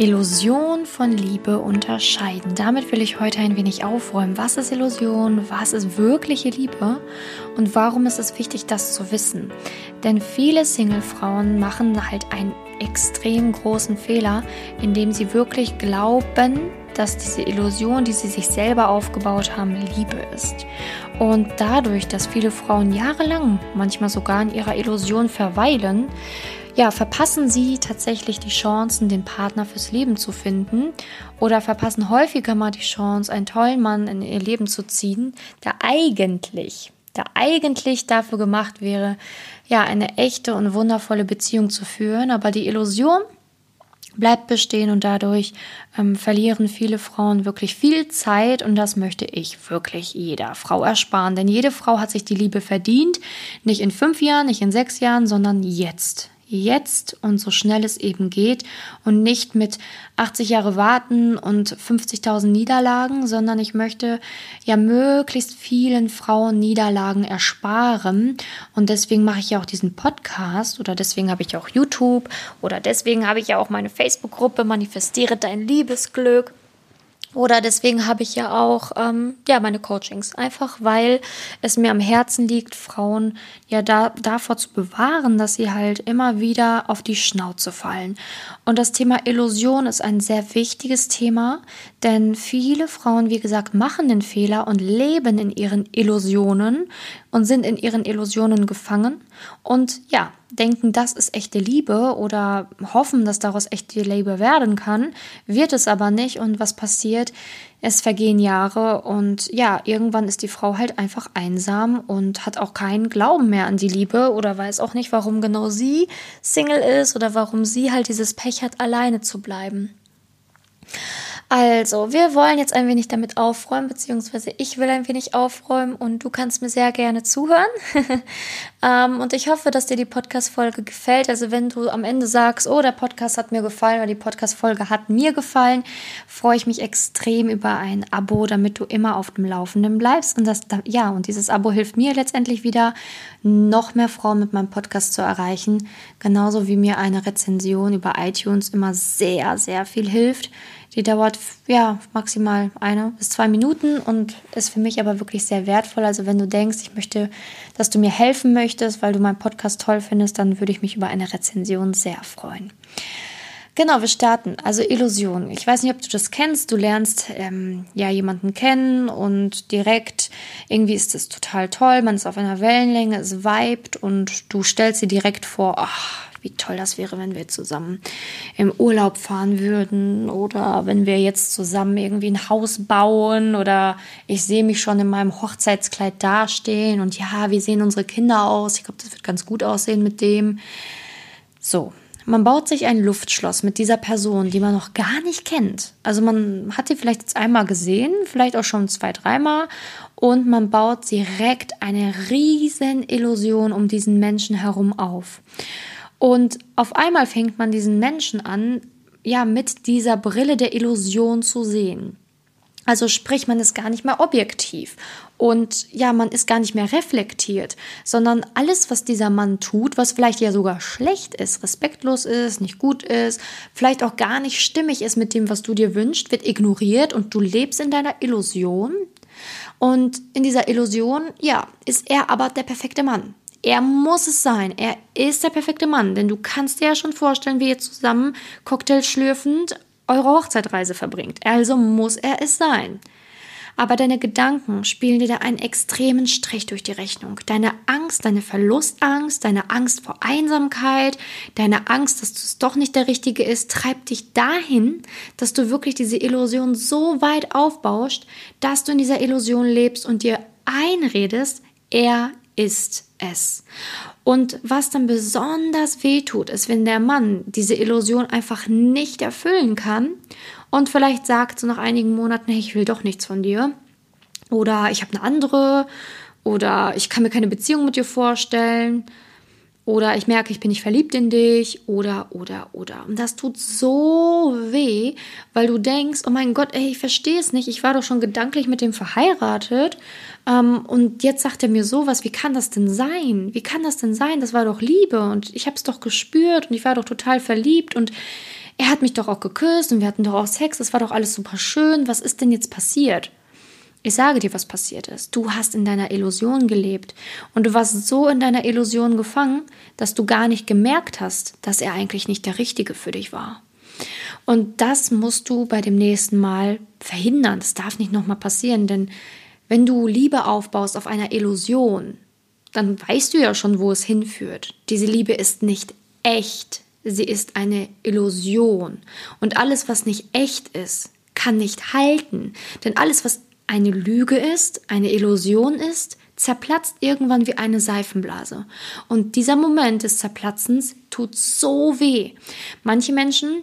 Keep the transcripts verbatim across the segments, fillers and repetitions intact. Illusion von Liebe unterscheiden. Damit will ich heute ein wenig aufräumen. Was ist Illusion? Was ist wirkliche Liebe? Und warum ist es wichtig, das zu wissen? Denn viele Single-Frauen machen halt einen extrem großen Fehler, indem sie wirklich glauben, dass diese Illusion, die sie sich selber aufgebaut haben, Liebe ist. Und dadurch, dass viele Frauen jahrelang, manchmal sogar in ihrer Illusion verweilen, ja, verpassen sie tatsächlich die Chancen, den Partner fürs Leben zu finden, oder verpassen häufiger mal die Chance, einen tollen Mann in ihr Leben zu ziehen, der eigentlich, der eigentlich dafür gemacht wäre, ja, eine echte und wundervolle Beziehung zu führen, aber die Illusion bleibt bestehen und dadurch ähm, verlieren viele Frauen wirklich viel Zeit, und das möchte ich wirklich jeder Frau ersparen, denn jede Frau hat sich die Liebe verdient, nicht in fünf Jahren, nicht in sechs Jahren, sondern jetzt. Jetzt und so schnell es eben geht und nicht mit achtzig Jahre warten und fünfzigtausend Niederlagen, sondern ich möchte ja möglichst vielen Frauen Niederlagen ersparen, und deswegen mache ich ja auch diesen Podcast, oder deswegen habe ich ja auch YouTube, oder deswegen habe ich ja auch meine Facebook-Gruppe Manifestiere dein Liebesglück. Oder deswegen habe ich ja auch ähm, ja, meine Coachings, einfach weil es mir am Herzen liegt, Frauen ja da, davor zu bewahren, dass sie halt immer wieder auf die Schnauze fallen. Und das Thema Illusion ist ein sehr wichtiges Thema, denn viele Frauen, wie gesagt, machen den Fehler und leben in ihren Illusionen und sind in ihren Illusionen gefangen und ja, denken, das ist echte Liebe, oder hoffen, dass daraus echte Liebe werden kann, wird es aber nicht. Und was passiert? Es vergehen Jahre und ja, irgendwann ist die Frau halt einfach einsam und hat auch keinen Glauben mehr an die Liebe oder weiß auch nicht, warum genau sie Single ist oder warum sie halt dieses Pech hat, alleine zu bleiben. Also, wir wollen jetzt ein wenig damit aufräumen, beziehungsweise ich will ein wenig aufräumen und du kannst mir sehr gerne zuhören. ähm, und ich hoffe, dass dir die Podcast-Folge gefällt. Also, wenn du am Ende sagst, oh, der Podcast hat mir gefallen oder die Podcast-Folge hat mir gefallen, freue ich mich extrem über ein Abo, damit du immer auf dem Laufenden bleibst. Und das, ja, und dieses Abo hilft mir letztendlich wieder, noch mehr Frauen mit meinem Podcast zu erreichen. Genauso wie mir eine Rezension über iTunes immer sehr, sehr viel hilft. Die dauert ja maximal eine bis zwei Minuten und ist für mich aber wirklich sehr wertvoll. Also wenn du denkst, ich möchte, dass du mir helfen möchtest, weil du meinen Podcast toll findest, dann würde ich mich über eine Rezension sehr freuen. Genau, wir starten. Also Illusion. Ich weiß nicht, ob du das kennst. Du lernst ähm, ja jemanden kennen und direkt irgendwie ist es total toll. Man ist auf einer Wellenlänge, es vibet und du stellst dir direkt vor, ach, wie toll das wäre, wenn wir zusammen im Urlaub fahren würden oder wenn wir jetzt zusammen irgendwie ein Haus bauen oder ich sehe mich schon in meinem Hochzeitskleid dastehen und ja, wie sehen unsere Kinder aus? Ich glaube, das wird ganz gut aussehen mit dem. So, man baut sich ein Luftschloss mit dieser Person, die man noch gar nicht kennt. Also man hat sie vielleicht jetzt einmal gesehen, vielleicht auch schon zwei, dreimal, und man baut direkt eine riesen Illusion um diesen Menschen herum auf. Und auf einmal fängt man diesen Menschen an, ja, mit dieser Brille der Illusion zu sehen. Also sprich, man ist gar nicht mehr objektiv und ja, man ist gar nicht mehr reflektiert, sondern alles, was dieser Mann tut, was vielleicht ja sogar schlecht ist, respektlos ist, nicht gut ist, vielleicht auch gar nicht stimmig ist mit dem, was du dir wünschst, wird ignoriert und du lebst in deiner Illusion. Und in dieser Illusion, ja, ist er aber der perfekte Mann. Er muss es sein, er ist der perfekte Mann, denn du kannst dir ja schon vorstellen, wie ihr zusammen Cocktail schlürfend eure Hochzeitreise verbringt. Also muss er es sein. Aber deine Gedanken spielen dir da einen extremen Strich durch die Rechnung. Deine Angst, deine Verlustangst, deine Angst vor Einsamkeit, deine Angst, dass es doch nicht der Richtige ist, treibt dich dahin, dass du wirklich diese Illusion so weit aufbaust, dass du in dieser Illusion lebst und dir einredest, er ist es. Und was dann besonders weh tut, ist, wenn der Mann diese Illusion einfach nicht erfüllen kann und vielleicht sagt so nach einigen Monaten, hey, ich will doch nichts von dir, oder ich habe eine andere, oder ich kann mir keine Beziehung mit dir vorstellen, oder ich merke, ich bin nicht verliebt in dich, oder, oder, oder. Und das tut so weh, weil du denkst, oh mein Gott, ey, ich verstehe es nicht, ich war doch schon gedanklich mit dem verheiratet ähm, und jetzt sagt er mir sowas, wie kann das denn sein? Wie kann das denn sein? Das war doch Liebe und ich habe es doch gespürt und ich war doch total verliebt und er hat mich doch auch geküsst und wir hatten doch auch Sex, es war doch alles super schön, was ist denn jetzt passiert? Ich sage dir, was passiert ist. Du hast in deiner Illusion gelebt und du warst so in deiner Illusion gefangen, dass du gar nicht gemerkt hast, dass er eigentlich nicht der Richtige für dich war. Und das musst du bei dem nächsten Mal verhindern. Das darf nicht nochmal passieren, denn wenn du Liebe aufbaust auf einer Illusion, dann weißt du ja schon, wo es hinführt. Diese Liebe ist nicht echt, sie ist eine Illusion. Und alles, was nicht echt ist, kann nicht halten, denn alles, was eine Lüge ist, eine Illusion ist, zerplatzt irgendwann wie eine Seifenblase. Und dieser Moment des Zerplatzens tut so weh. Manche Menschen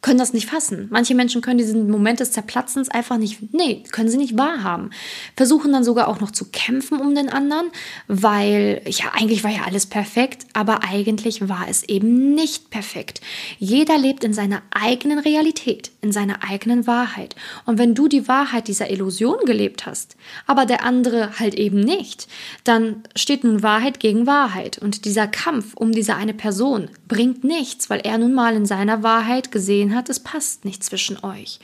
können das nicht fassen. Manche Menschen können diesen Moment des Zerplatzens einfach nicht, nee, können sie nicht wahrhaben. Versuchen dann sogar auch noch zu kämpfen um den anderen, weil, ja, eigentlich war ja alles perfekt, aber eigentlich war es eben nicht perfekt. Jeder lebt in seiner eigenen Realität, in seiner eigenen Wahrheit. Und wenn du die Wahrheit dieser Illusion gelebt hast, aber der andere halt eben nicht, dann steht nun Wahrheit gegen Wahrheit. Und dieser Kampf um diese eine Person bringt nichts, weil er nun mal in seiner Wahrheit gesehen hat, es passt nicht zwischen euch.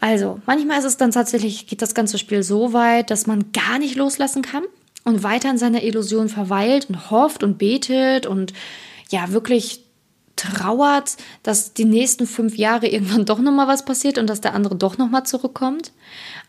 Also, manchmal ist es dann tatsächlich, geht das ganze Spiel so weit, dass man gar nicht loslassen kann und weiter in seiner Illusion verweilt und hofft und betet und ja, wirklich trauert, dass die nächsten fünf Jahre irgendwann doch nochmal was passiert und dass der andere doch nochmal zurückkommt.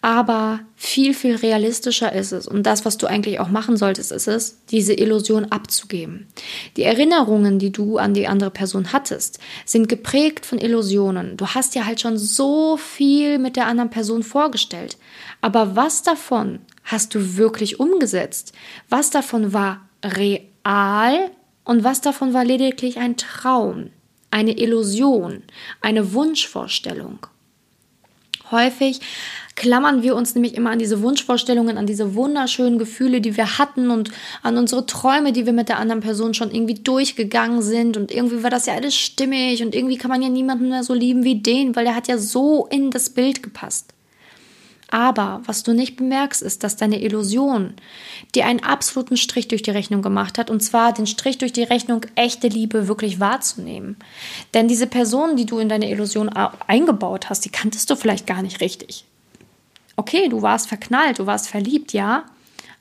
Aber viel, viel realistischer ist es. Und das, was du eigentlich auch machen solltest, ist es, diese Illusion abzugeben. Die Erinnerungen, die du an die andere Person hattest, sind geprägt von Illusionen. Du hast dir halt schon so viel mit der anderen Person vorgestellt. Aber was davon hast du wirklich umgesetzt? Was davon war real? Und was davon war lediglich ein Traum, eine Illusion, eine Wunschvorstellung? Häufig klammern wir uns nämlich immer an diese Wunschvorstellungen, an diese wunderschönen Gefühle, die wir hatten und an unsere Träume, die wir mit der anderen Person schon irgendwie durchgegangen sind. Und irgendwie war das ja alles stimmig und irgendwie kann man ja niemanden mehr so lieben wie den, weil der hat ja so in das Bild gepasst. Aber was du nicht bemerkst, ist, dass deine Illusion dir einen absoluten Strich durch die Rechnung gemacht hat, und zwar den Strich durch die Rechnung, echte Liebe wirklich wahrzunehmen. Denn diese Person, die du in deine Illusion eingebaut hast, die kanntest du vielleicht gar nicht richtig. Okay, du warst verknallt, du warst verliebt, ja,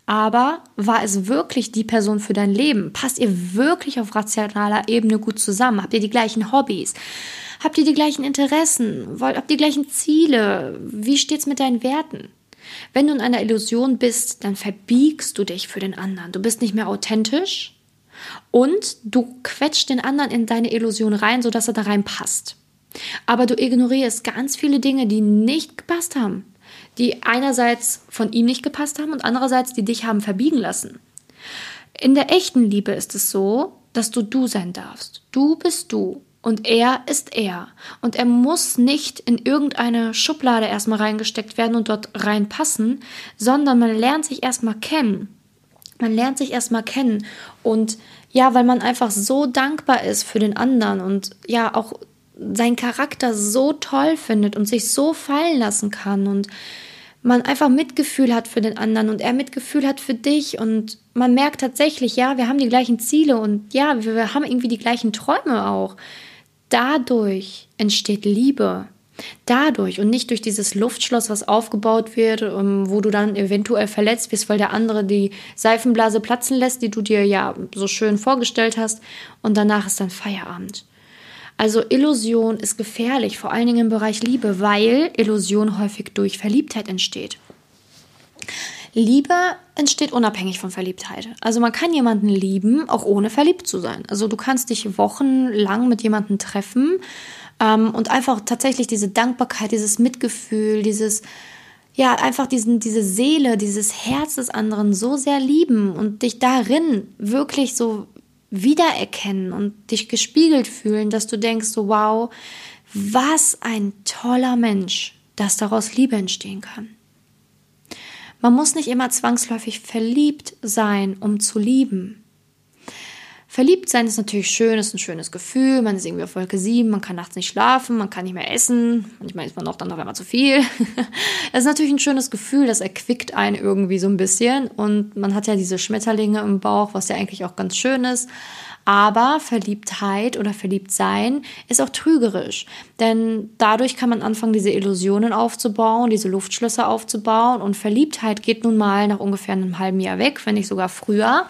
aber war es wirklich die Person für dein Leben? Passt ihr wirklich auf rationaler Ebene gut zusammen? Habt ihr die gleichen Hobbys? Habt ihr die gleichen Interessen? Habt ihr die gleichen Ziele? Wie steht's mit deinen Werten? Wenn du in einer Illusion bist, dann verbiegst du dich für den anderen. Du bist nicht mehr authentisch und du quetschst den anderen in deine Illusion rein, sodass er da reinpasst. Aber du ignorierst ganz viele Dinge, die nicht gepasst haben. Die einerseits von ihm nicht gepasst haben und andererseits die dich haben verbiegen lassen. In der echten Liebe ist es so, dass du du sein darfst. Du bist du. Und er ist er. Und er muss nicht in irgendeine Schublade erstmal reingesteckt werden und dort reinpassen, sondern man lernt sich erstmal kennen. Man lernt sich erstmal kennen. Und ja, weil man einfach so dankbar ist für den anderen und ja auch seinen Charakter so toll findet und sich so fallen lassen kann und man einfach Mitgefühl hat für den anderen und er Mitgefühl hat für dich und man merkt tatsächlich, ja, wir haben die gleichen Ziele und ja, wir haben irgendwie die gleichen Träume auch. Dadurch entsteht Liebe. Dadurch und nicht durch dieses Luftschloss, was aufgebaut wird, wo du dann eventuell verletzt bist, weil der andere die Seifenblase platzen lässt, die du dir ja so schön vorgestellt hast, und danach ist dann Feierabend. Also Illusion ist gefährlich, vor allen Dingen im Bereich Liebe, weil Illusion häufig durch Verliebtheit entsteht. Liebe entsteht unabhängig von Verliebtheit. Also man kann jemanden lieben, auch ohne verliebt zu sein. Also du kannst dich wochenlang mit jemandem treffen ähm, und einfach tatsächlich diese Dankbarkeit, dieses Mitgefühl, dieses, ja, einfach diesen, diese Seele, dieses Herz des anderen so sehr lieben und dich darin wirklich so wiedererkennen und dich gespiegelt fühlen, dass du denkst, so wow, was ein toller Mensch, dass daraus Liebe entstehen kann. Man muss nicht immer zwangsläufig verliebt sein, um zu lieben. Verliebt sein ist natürlich schön, ist ein schönes Gefühl, man ist irgendwie auf Wolke sieben, man kann nachts nicht schlafen, man kann nicht mehr essen, manchmal isst man auch dann noch einmal zu viel. Das ist natürlich ein schönes Gefühl, das erquickt einen irgendwie so ein bisschen und man hat ja diese Schmetterlinge im Bauch, was ja eigentlich auch ganz schön ist. Aber Verliebtheit oder Verliebtsein ist auch trügerisch, denn dadurch kann man anfangen, diese Illusionen aufzubauen, diese Luftschlösser aufzubauen und Verliebtheit geht nun mal nach ungefähr einem halben Jahr weg, wenn nicht sogar früher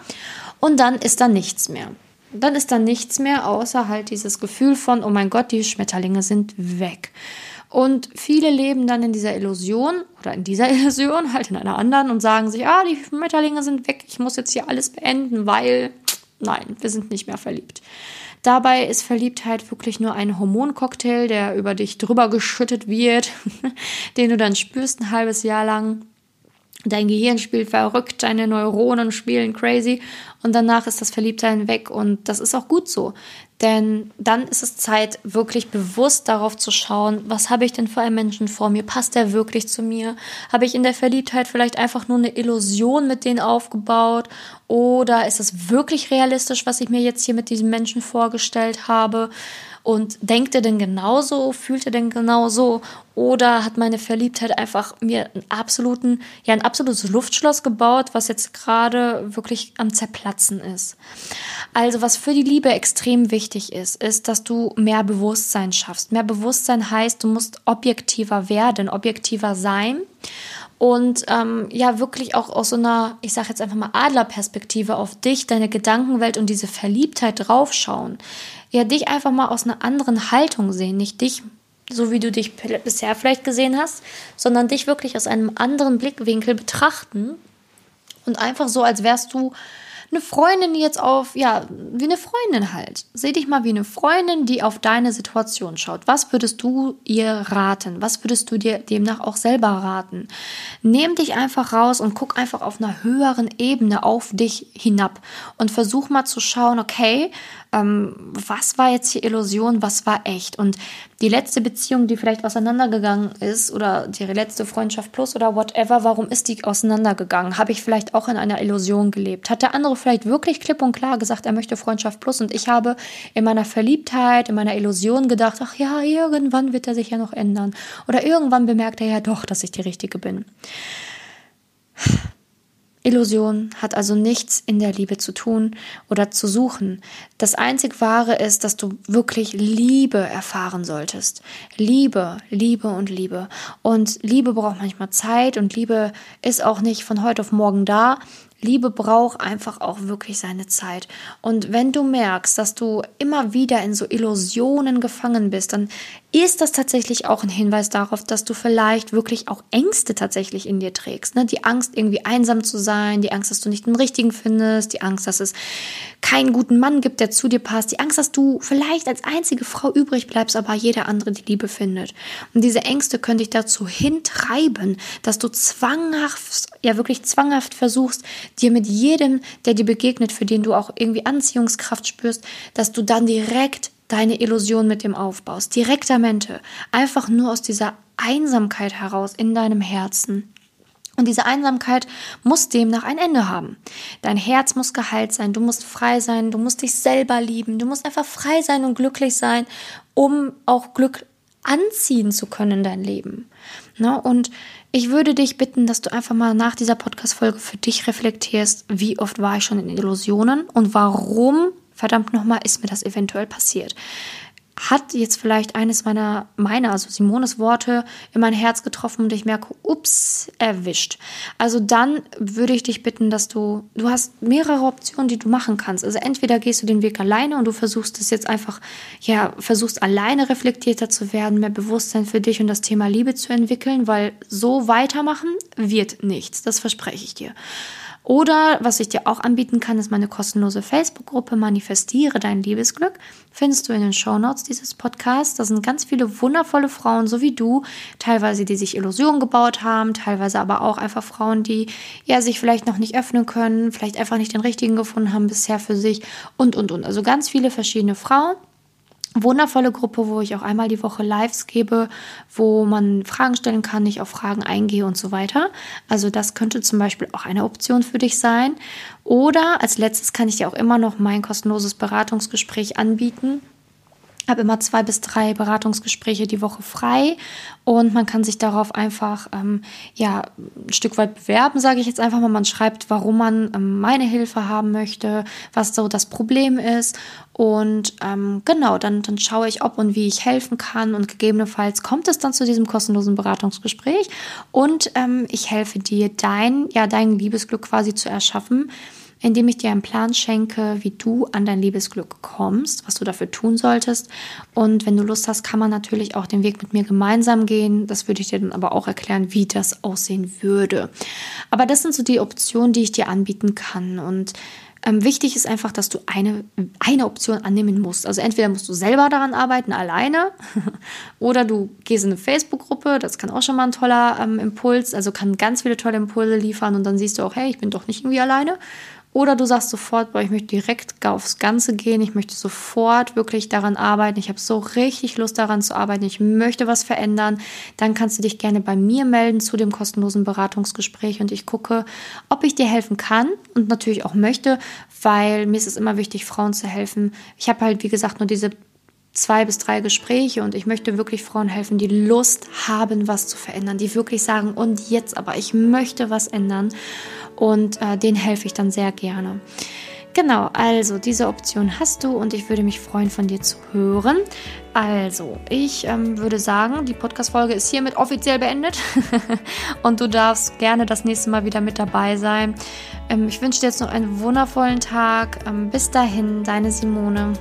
und dann ist da nichts mehr. Dann ist da nichts mehr, außer halt dieses Gefühl von, oh mein Gott, die Schmetterlinge sind weg. Und viele leben dann in dieser Illusion oder in dieser Illusion, halt in einer anderen und sagen sich, ah, die Schmetterlinge sind weg, ich muss jetzt hier alles beenden, weil... Nein, wir sind nicht mehr verliebt. Dabei ist Verliebtheit wirklich nur ein Hormoncocktail, der über dich drüber geschüttet wird, den du dann spürst ein halbes Jahr lang. Dein Gehirn spielt verrückt, deine Neuronen spielen crazy und danach ist das Verliebtsein weg und das ist auch gut so. Denn dann ist es Zeit, wirklich bewusst darauf zu schauen, was habe ich denn für einen Menschen vor mir? Passt der wirklich zu mir? Habe ich in der Verliebtheit vielleicht einfach nur eine Illusion mit denen aufgebaut? Oder ist es wirklich realistisch, was ich mir jetzt hier mit diesem Menschen vorgestellt habe? Und denkt er denn genauso? Fühlt er denn genauso? Oder hat meine Verliebtheit einfach mir einen absoluten, ja, ein absolutes Luftschloss gebaut, was jetzt gerade wirklich am Zerplatzen ist? Also was für die Liebe extrem wichtig ist, ist, dass du mehr Bewusstsein schaffst. Mehr Bewusstsein heißt, du musst objektiver werden, objektiver sein. Und ähm, ja, wirklich auch aus so einer, ich sage jetzt einfach mal Adlerperspektive auf dich, deine Gedankenwelt und diese Verliebtheit draufschauen. Ja, dich einfach mal aus einer anderen Haltung sehen, nicht dich, so wie du dich bisher vielleicht gesehen hast, sondern dich wirklich aus einem anderen Blickwinkel betrachten und einfach so, als wärst du eine Freundin, die jetzt auf, ja, wie eine Freundin halt. Seh dich mal wie eine Freundin, die auf deine Situation schaut. Was würdest du ihr raten? Was würdest du dir demnach auch selber raten? Nimm dich einfach raus und guck einfach auf einer höheren Ebene auf dich hinab und versuch mal zu schauen, okay, ähm, was war jetzt hier Illusion, was war echt? Und die letzte Beziehung, die vielleicht auseinandergegangen ist oder die letzte Freundschaft plus oder whatever, warum ist die auseinandergegangen? Habe ich vielleicht auch in einer Illusion gelebt? Hat der andere vielleicht wirklich klipp und klar gesagt, er möchte Freundschaft plus und ich habe in meiner Verliebtheit, in meiner Illusion gedacht, ach ja, irgendwann wird er sich ja noch ändern oder irgendwann bemerkt er ja doch, dass ich die Richtige bin. Illusion hat also nichts in der Liebe zu tun oder zu suchen. Das einzig Wahre ist, dass du wirklich Liebe erfahren solltest. Liebe, Liebe und Liebe. Und Liebe braucht manchmal Zeit und Liebe ist auch nicht von heute auf morgen da. Liebe braucht einfach auch wirklich seine Zeit. Und wenn du merkst, dass du immer wieder in so Illusionen gefangen bist, dann ist das tatsächlich auch ein Hinweis darauf, dass du vielleicht wirklich auch Ängste tatsächlich in dir trägst. Ne? Die Angst, irgendwie einsam zu sein, die Angst, dass du nicht den Richtigen findest, die Angst, dass es keinen guten Mann gibt, der zu dir passt, die Angst, dass du vielleicht als einzige Frau übrig bleibst, aber jeder andere die Liebe findet. Und diese Ängste können dich dazu hintreiben, dass du zwanghaft, ja wirklich zwanghaft versuchst, dir mit jedem, der dir begegnet, für den du auch irgendwie Anziehungskraft spürst, dass du dann direkt deine Illusion mit dem aufbaust. Direktamente. Einfach nur aus dieser Einsamkeit heraus in deinem Herzen. Und diese Einsamkeit muss demnach ein Ende haben. Dein Herz muss geheilt sein, du musst frei sein, du musst dich selber lieben, du musst einfach frei sein und glücklich sein, um auch Glück anziehen zu können in dein Leben. Ne? Und ich würde dich bitten, dass du einfach mal nach dieser Podcast-Folge für dich reflektierst, wie oft war ich schon in Illusionen und warum, verdammt nochmal, ist mir das eventuell passiert. Hat jetzt vielleicht eines meiner, meiner, also Simones Worte in mein Herz getroffen und ich merke, ups, erwischt. Also dann würde ich dich bitten, dass du, du hast mehrere Optionen, die du machen kannst. Also entweder gehst du den Weg alleine und du versuchst es jetzt einfach, ja, versuchst alleine reflektierter zu werden, mehr Bewusstsein für dich und das Thema Liebe zu entwickeln, weil so weitermachen wird nichts, das verspreche ich dir. Oder, was ich dir auch anbieten kann, ist meine kostenlose Facebook-Gruppe Manifestiere dein Liebesglück. Findest du in den Shownotes dieses Podcasts. Da sind ganz viele wundervolle Frauen, so wie du, teilweise die sich Illusionen gebaut haben, teilweise aber auch einfach Frauen, die ja sich vielleicht noch nicht öffnen können, vielleicht einfach nicht den richtigen gefunden haben bisher für sich und, und, und. Also ganz viele verschiedene Frauen. wundervolle Gruppe, wo ich auch einmal die Woche Lives gebe, wo man Fragen stellen kann, ich auf Fragen eingehe und so weiter. Also das könnte zum Beispiel auch eine Option für dich sein. Oder als letztes kann ich dir auch immer noch mein kostenloses Beratungsgespräch anbieten. Ich habe immer zwei bis drei Beratungsgespräche die Woche frei und man kann sich darauf einfach ähm, ja, ein Stück weit bewerben, sage ich jetzt einfach mal. Man schreibt, warum man ähm, meine Hilfe haben möchte, was so das Problem ist und ähm, genau, dann, dann schaue ich, ob und wie ich helfen kann und gegebenenfalls kommt es dann zu diesem kostenlosen Beratungsgespräch und ähm, ich helfe dir, dein, ja, dein Liebesglück quasi zu erschaffen, indem ich dir einen Plan schenke, wie du an dein Liebesglück kommst, was du dafür tun solltest. Und wenn du Lust hast, kann man natürlich auch den Weg mit mir gemeinsam gehen. Das würde ich dir dann aber auch erklären, wie das aussehen würde. Aber das sind so die Optionen, die ich dir anbieten kann. Und ähm, wichtig ist einfach, dass du eine, eine Option annehmen musst. Also entweder musst du selber daran arbeiten, alleine, oder du gehst in eine Facebook-Gruppe. Das kann auch schon mal ein toller ähm, Impuls, also kann ganz viele tolle Impulse liefern. Und dann siehst du auch, hey, ich bin doch nicht irgendwie alleine. Oder du sagst sofort, boah, ich möchte direkt aufs Ganze gehen, ich möchte sofort wirklich daran arbeiten, ich habe so richtig Lust daran zu arbeiten, ich möchte was verändern, dann kannst du dich gerne bei mir melden zu dem kostenlosen Beratungsgespräch und ich gucke, ob ich dir helfen kann und natürlich auch möchte, weil mir ist es immer wichtig, Frauen zu helfen. Ich habe halt, wie gesagt, nur diese zwei bis drei Gespräche und ich möchte wirklich Frauen helfen, die Lust haben, was zu verändern, die wirklich sagen, und jetzt aber, ich möchte was ändern und äh, denen helfe ich dann sehr gerne. Genau, also diese Option hast du und ich würde mich freuen, von dir zu hören. Also, ich ähm, würde sagen, die Podcast-Folge ist hiermit offiziell beendet und du darfst gerne das nächste Mal wieder mit dabei sein. Ähm, ich wünsche dir jetzt noch einen wundervollen Tag. Ähm, bis dahin, deine Simone.